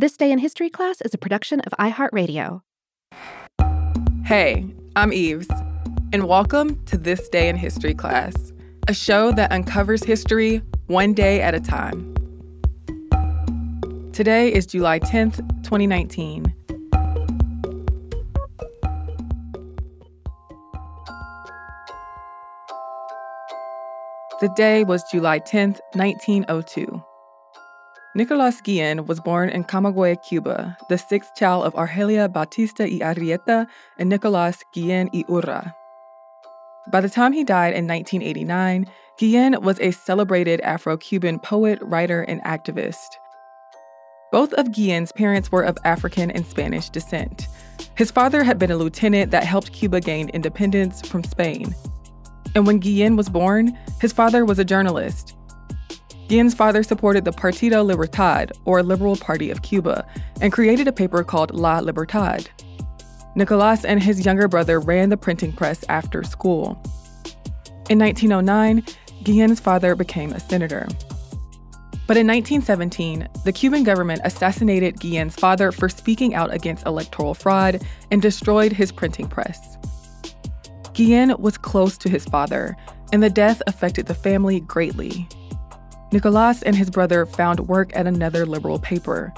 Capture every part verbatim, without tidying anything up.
This Day in History Class is a production of iHeartRadio. Hey, I'm Eves, and welcome to This Day in History Class, a show that uncovers history one day at a time. Today is July tenth, twenty nineteen. The day was July tenth, nineteen oh two. Nicolás Guillén was born in Camagüey, Cuba, the sixth child of Argelia Bautista y Arrieta and Nicolás Guillén y Urra. By the time he died in nineteen eighty-nine, Guillén was a celebrated Afro-Cuban poet, writer, and activist. Both of Guillén's parents were of African and Spanish descent. His father had been a lieutenant that helped Cuba gain independence from Spain. And when Guillén was born, his father was a journalist. Guillén's father supported the Partido Libertad, or Liberal Party of Cuba, and created a paper called La Libertad. Nicolás and his younger brother ran the printing press after school. In nineteen oh nine, Guillén's father became a senator. But in nineteen seventeen, the Cuban government assassinated Guillén's father for speaking out against electoral fraud and destroyed his printing press. Guillén was close to his father, and the death affected the family greatly. Nicolás and his brother found work at another liberal paper.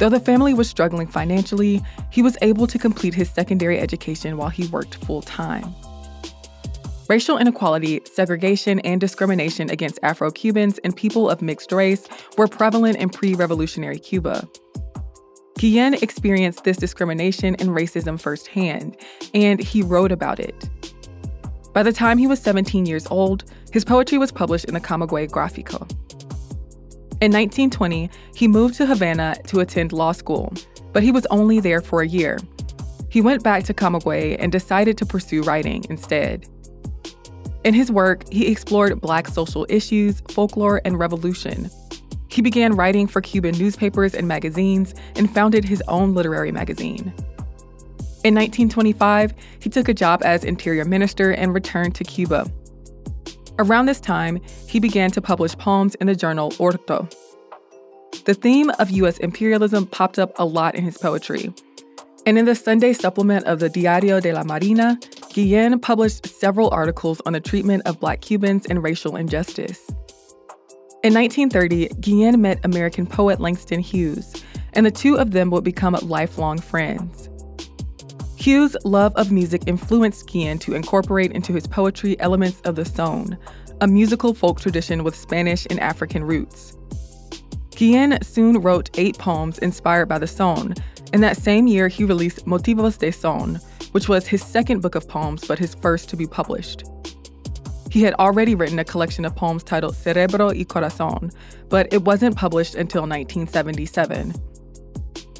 Though the family was struggling financially, he was able to complete his secondary education while he worked full-time. Racial inequality, segregation, and discrimination against Afro-Cubans and people of mixed race were prevalent in pre-revolutionary Cuba. Guillén experienced this discrimination and racism firsthand, and he wrote about it. By the time he was seventeen years old, his poetry was published in the Camagüey Gráfico. In nineteen twenty, he moved to Havana to attend law school, but he was only there for a year. He went back to Camagüey and decided to pursue writing instead. In his work, he explored Black social issues, folklore, and revolution. He began writing for Cuban newspapers and magazines and founded his own literary magazine. In nineteen twenty-five, he took a job as interior minister and returned to Cuba. Around this time, he began to publish poems in the journal Orto. The theme of U S imperialism popped up a lot in his poetry. And in the Sunday supplement of the Diario de la Marina, Guillén published several articles on the treatment of Black Cubans and racial injustice. In nineteen thirty, Guillén met American poet Langston Hughes, and the two of them would become lifelong friends. Hughes' love of music influenced Guillén to incorporate into his poetry elements of the son, a musical folk tradition with Spanish and African roots. Guillén soon wrote eight poems inspired by the son, and that same year he released Motivos de Son, which was his second book of poems but his first to be published. He had already written a collection of poems titled Cerebro y Corazon, but it wasn't published until nineteen seventy-seven.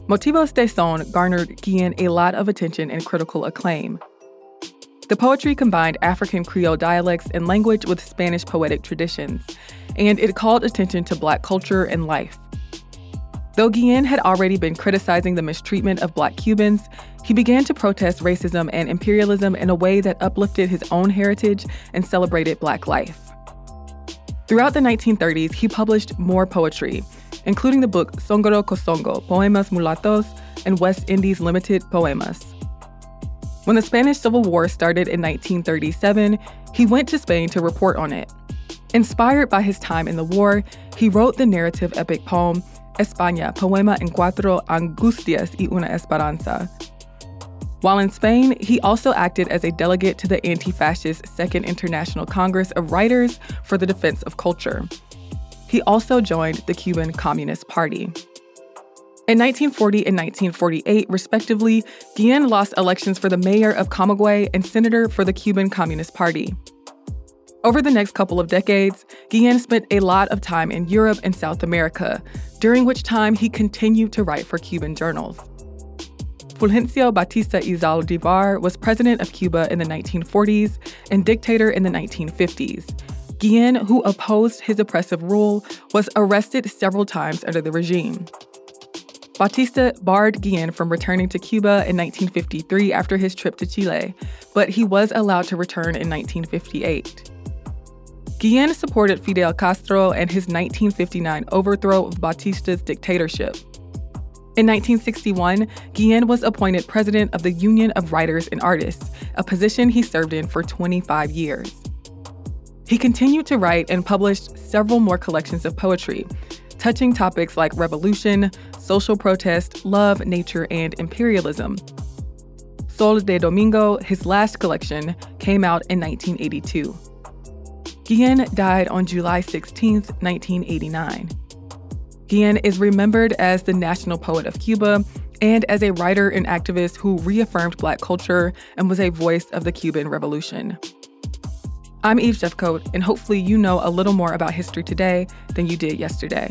Motivos de Son garnered Guillén a lot of attention and critical acclaim. The poetry combined African Creole dialects and language with Spanish poetic traditions, and it called attention to Black culture and life. Though Guillén had already been criticizing the mistreatment of Black Cubans, he began to protest racism and imperialism in a way that uplifted his own heritage and celebrated Black life. Throughout the nineteen thirties, he published more poetry, including the book Songoro Cosongo, Poemas Mulatos, and West Indies Limited, Poemas. When the Spanish Civil War started in nineteen thirty-seven, he went to Spain to report on it. Inspired by his time in the war, he wrote the narrative epic poem España, Poema en Cuatro Angustias y Una Esperanza. While in Spain, he also acted as a delegate to the anti-fascist Second International Congress of Writers for the Defense of Culture. He also joined the Cuban Communist Party. In nineteen forty and nineteen forty-eight, respectively, Guillén lost elections for the mayor of Camagüey and senator for the Cuban Communist Party. Over the next couple of decades, Guillén spent a lot of time in Europe and South America, during which time he continued to write for Cuban journals. Fulgencio Batista y Zaldívar was president of Cuba in the nineteen forties and dictator in the nineteen fifties. Guillén, who opposed his oppressive rule, was arrested several times under the regime. Batista barred Guillén from returning to Cuba in nineteen fifty-three after his trip to Chile, but he was allowed to return in nineteen fifty-eight. Guillén supported Fidel Castro and his nineteen fifty-nine overthrow of Batista's dictatorship. In nineteen sixty-one, Guillén was appointed president of the Union of Writers and Artists, a position he served in for twenty-five years. He continued to write and published several more collections of poetry, touching topics like revolution, social protest, love, nature, and imperialism. Sol de Domingo, his last collection, came out in nineteen eighty-two. Guillén died on July sixteenth, nineteen eighty-nine. Guillén is remembered as the national poet of Cuba and as a writer and activist who reaffirmed Black culture and was a voice of the Cuban Revolution. I'm Eve Jeffcoat, and hopefully you know a little more about history today than you did yesterday.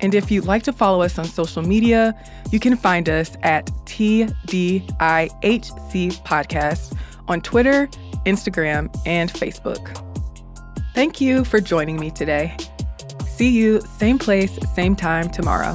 And if you'd like to follow us on social media, you can find us at T D I H C Podcast on Twitter, Instagram, and Facebook. Thank you for joining me today. See you same place, same time tomorrow.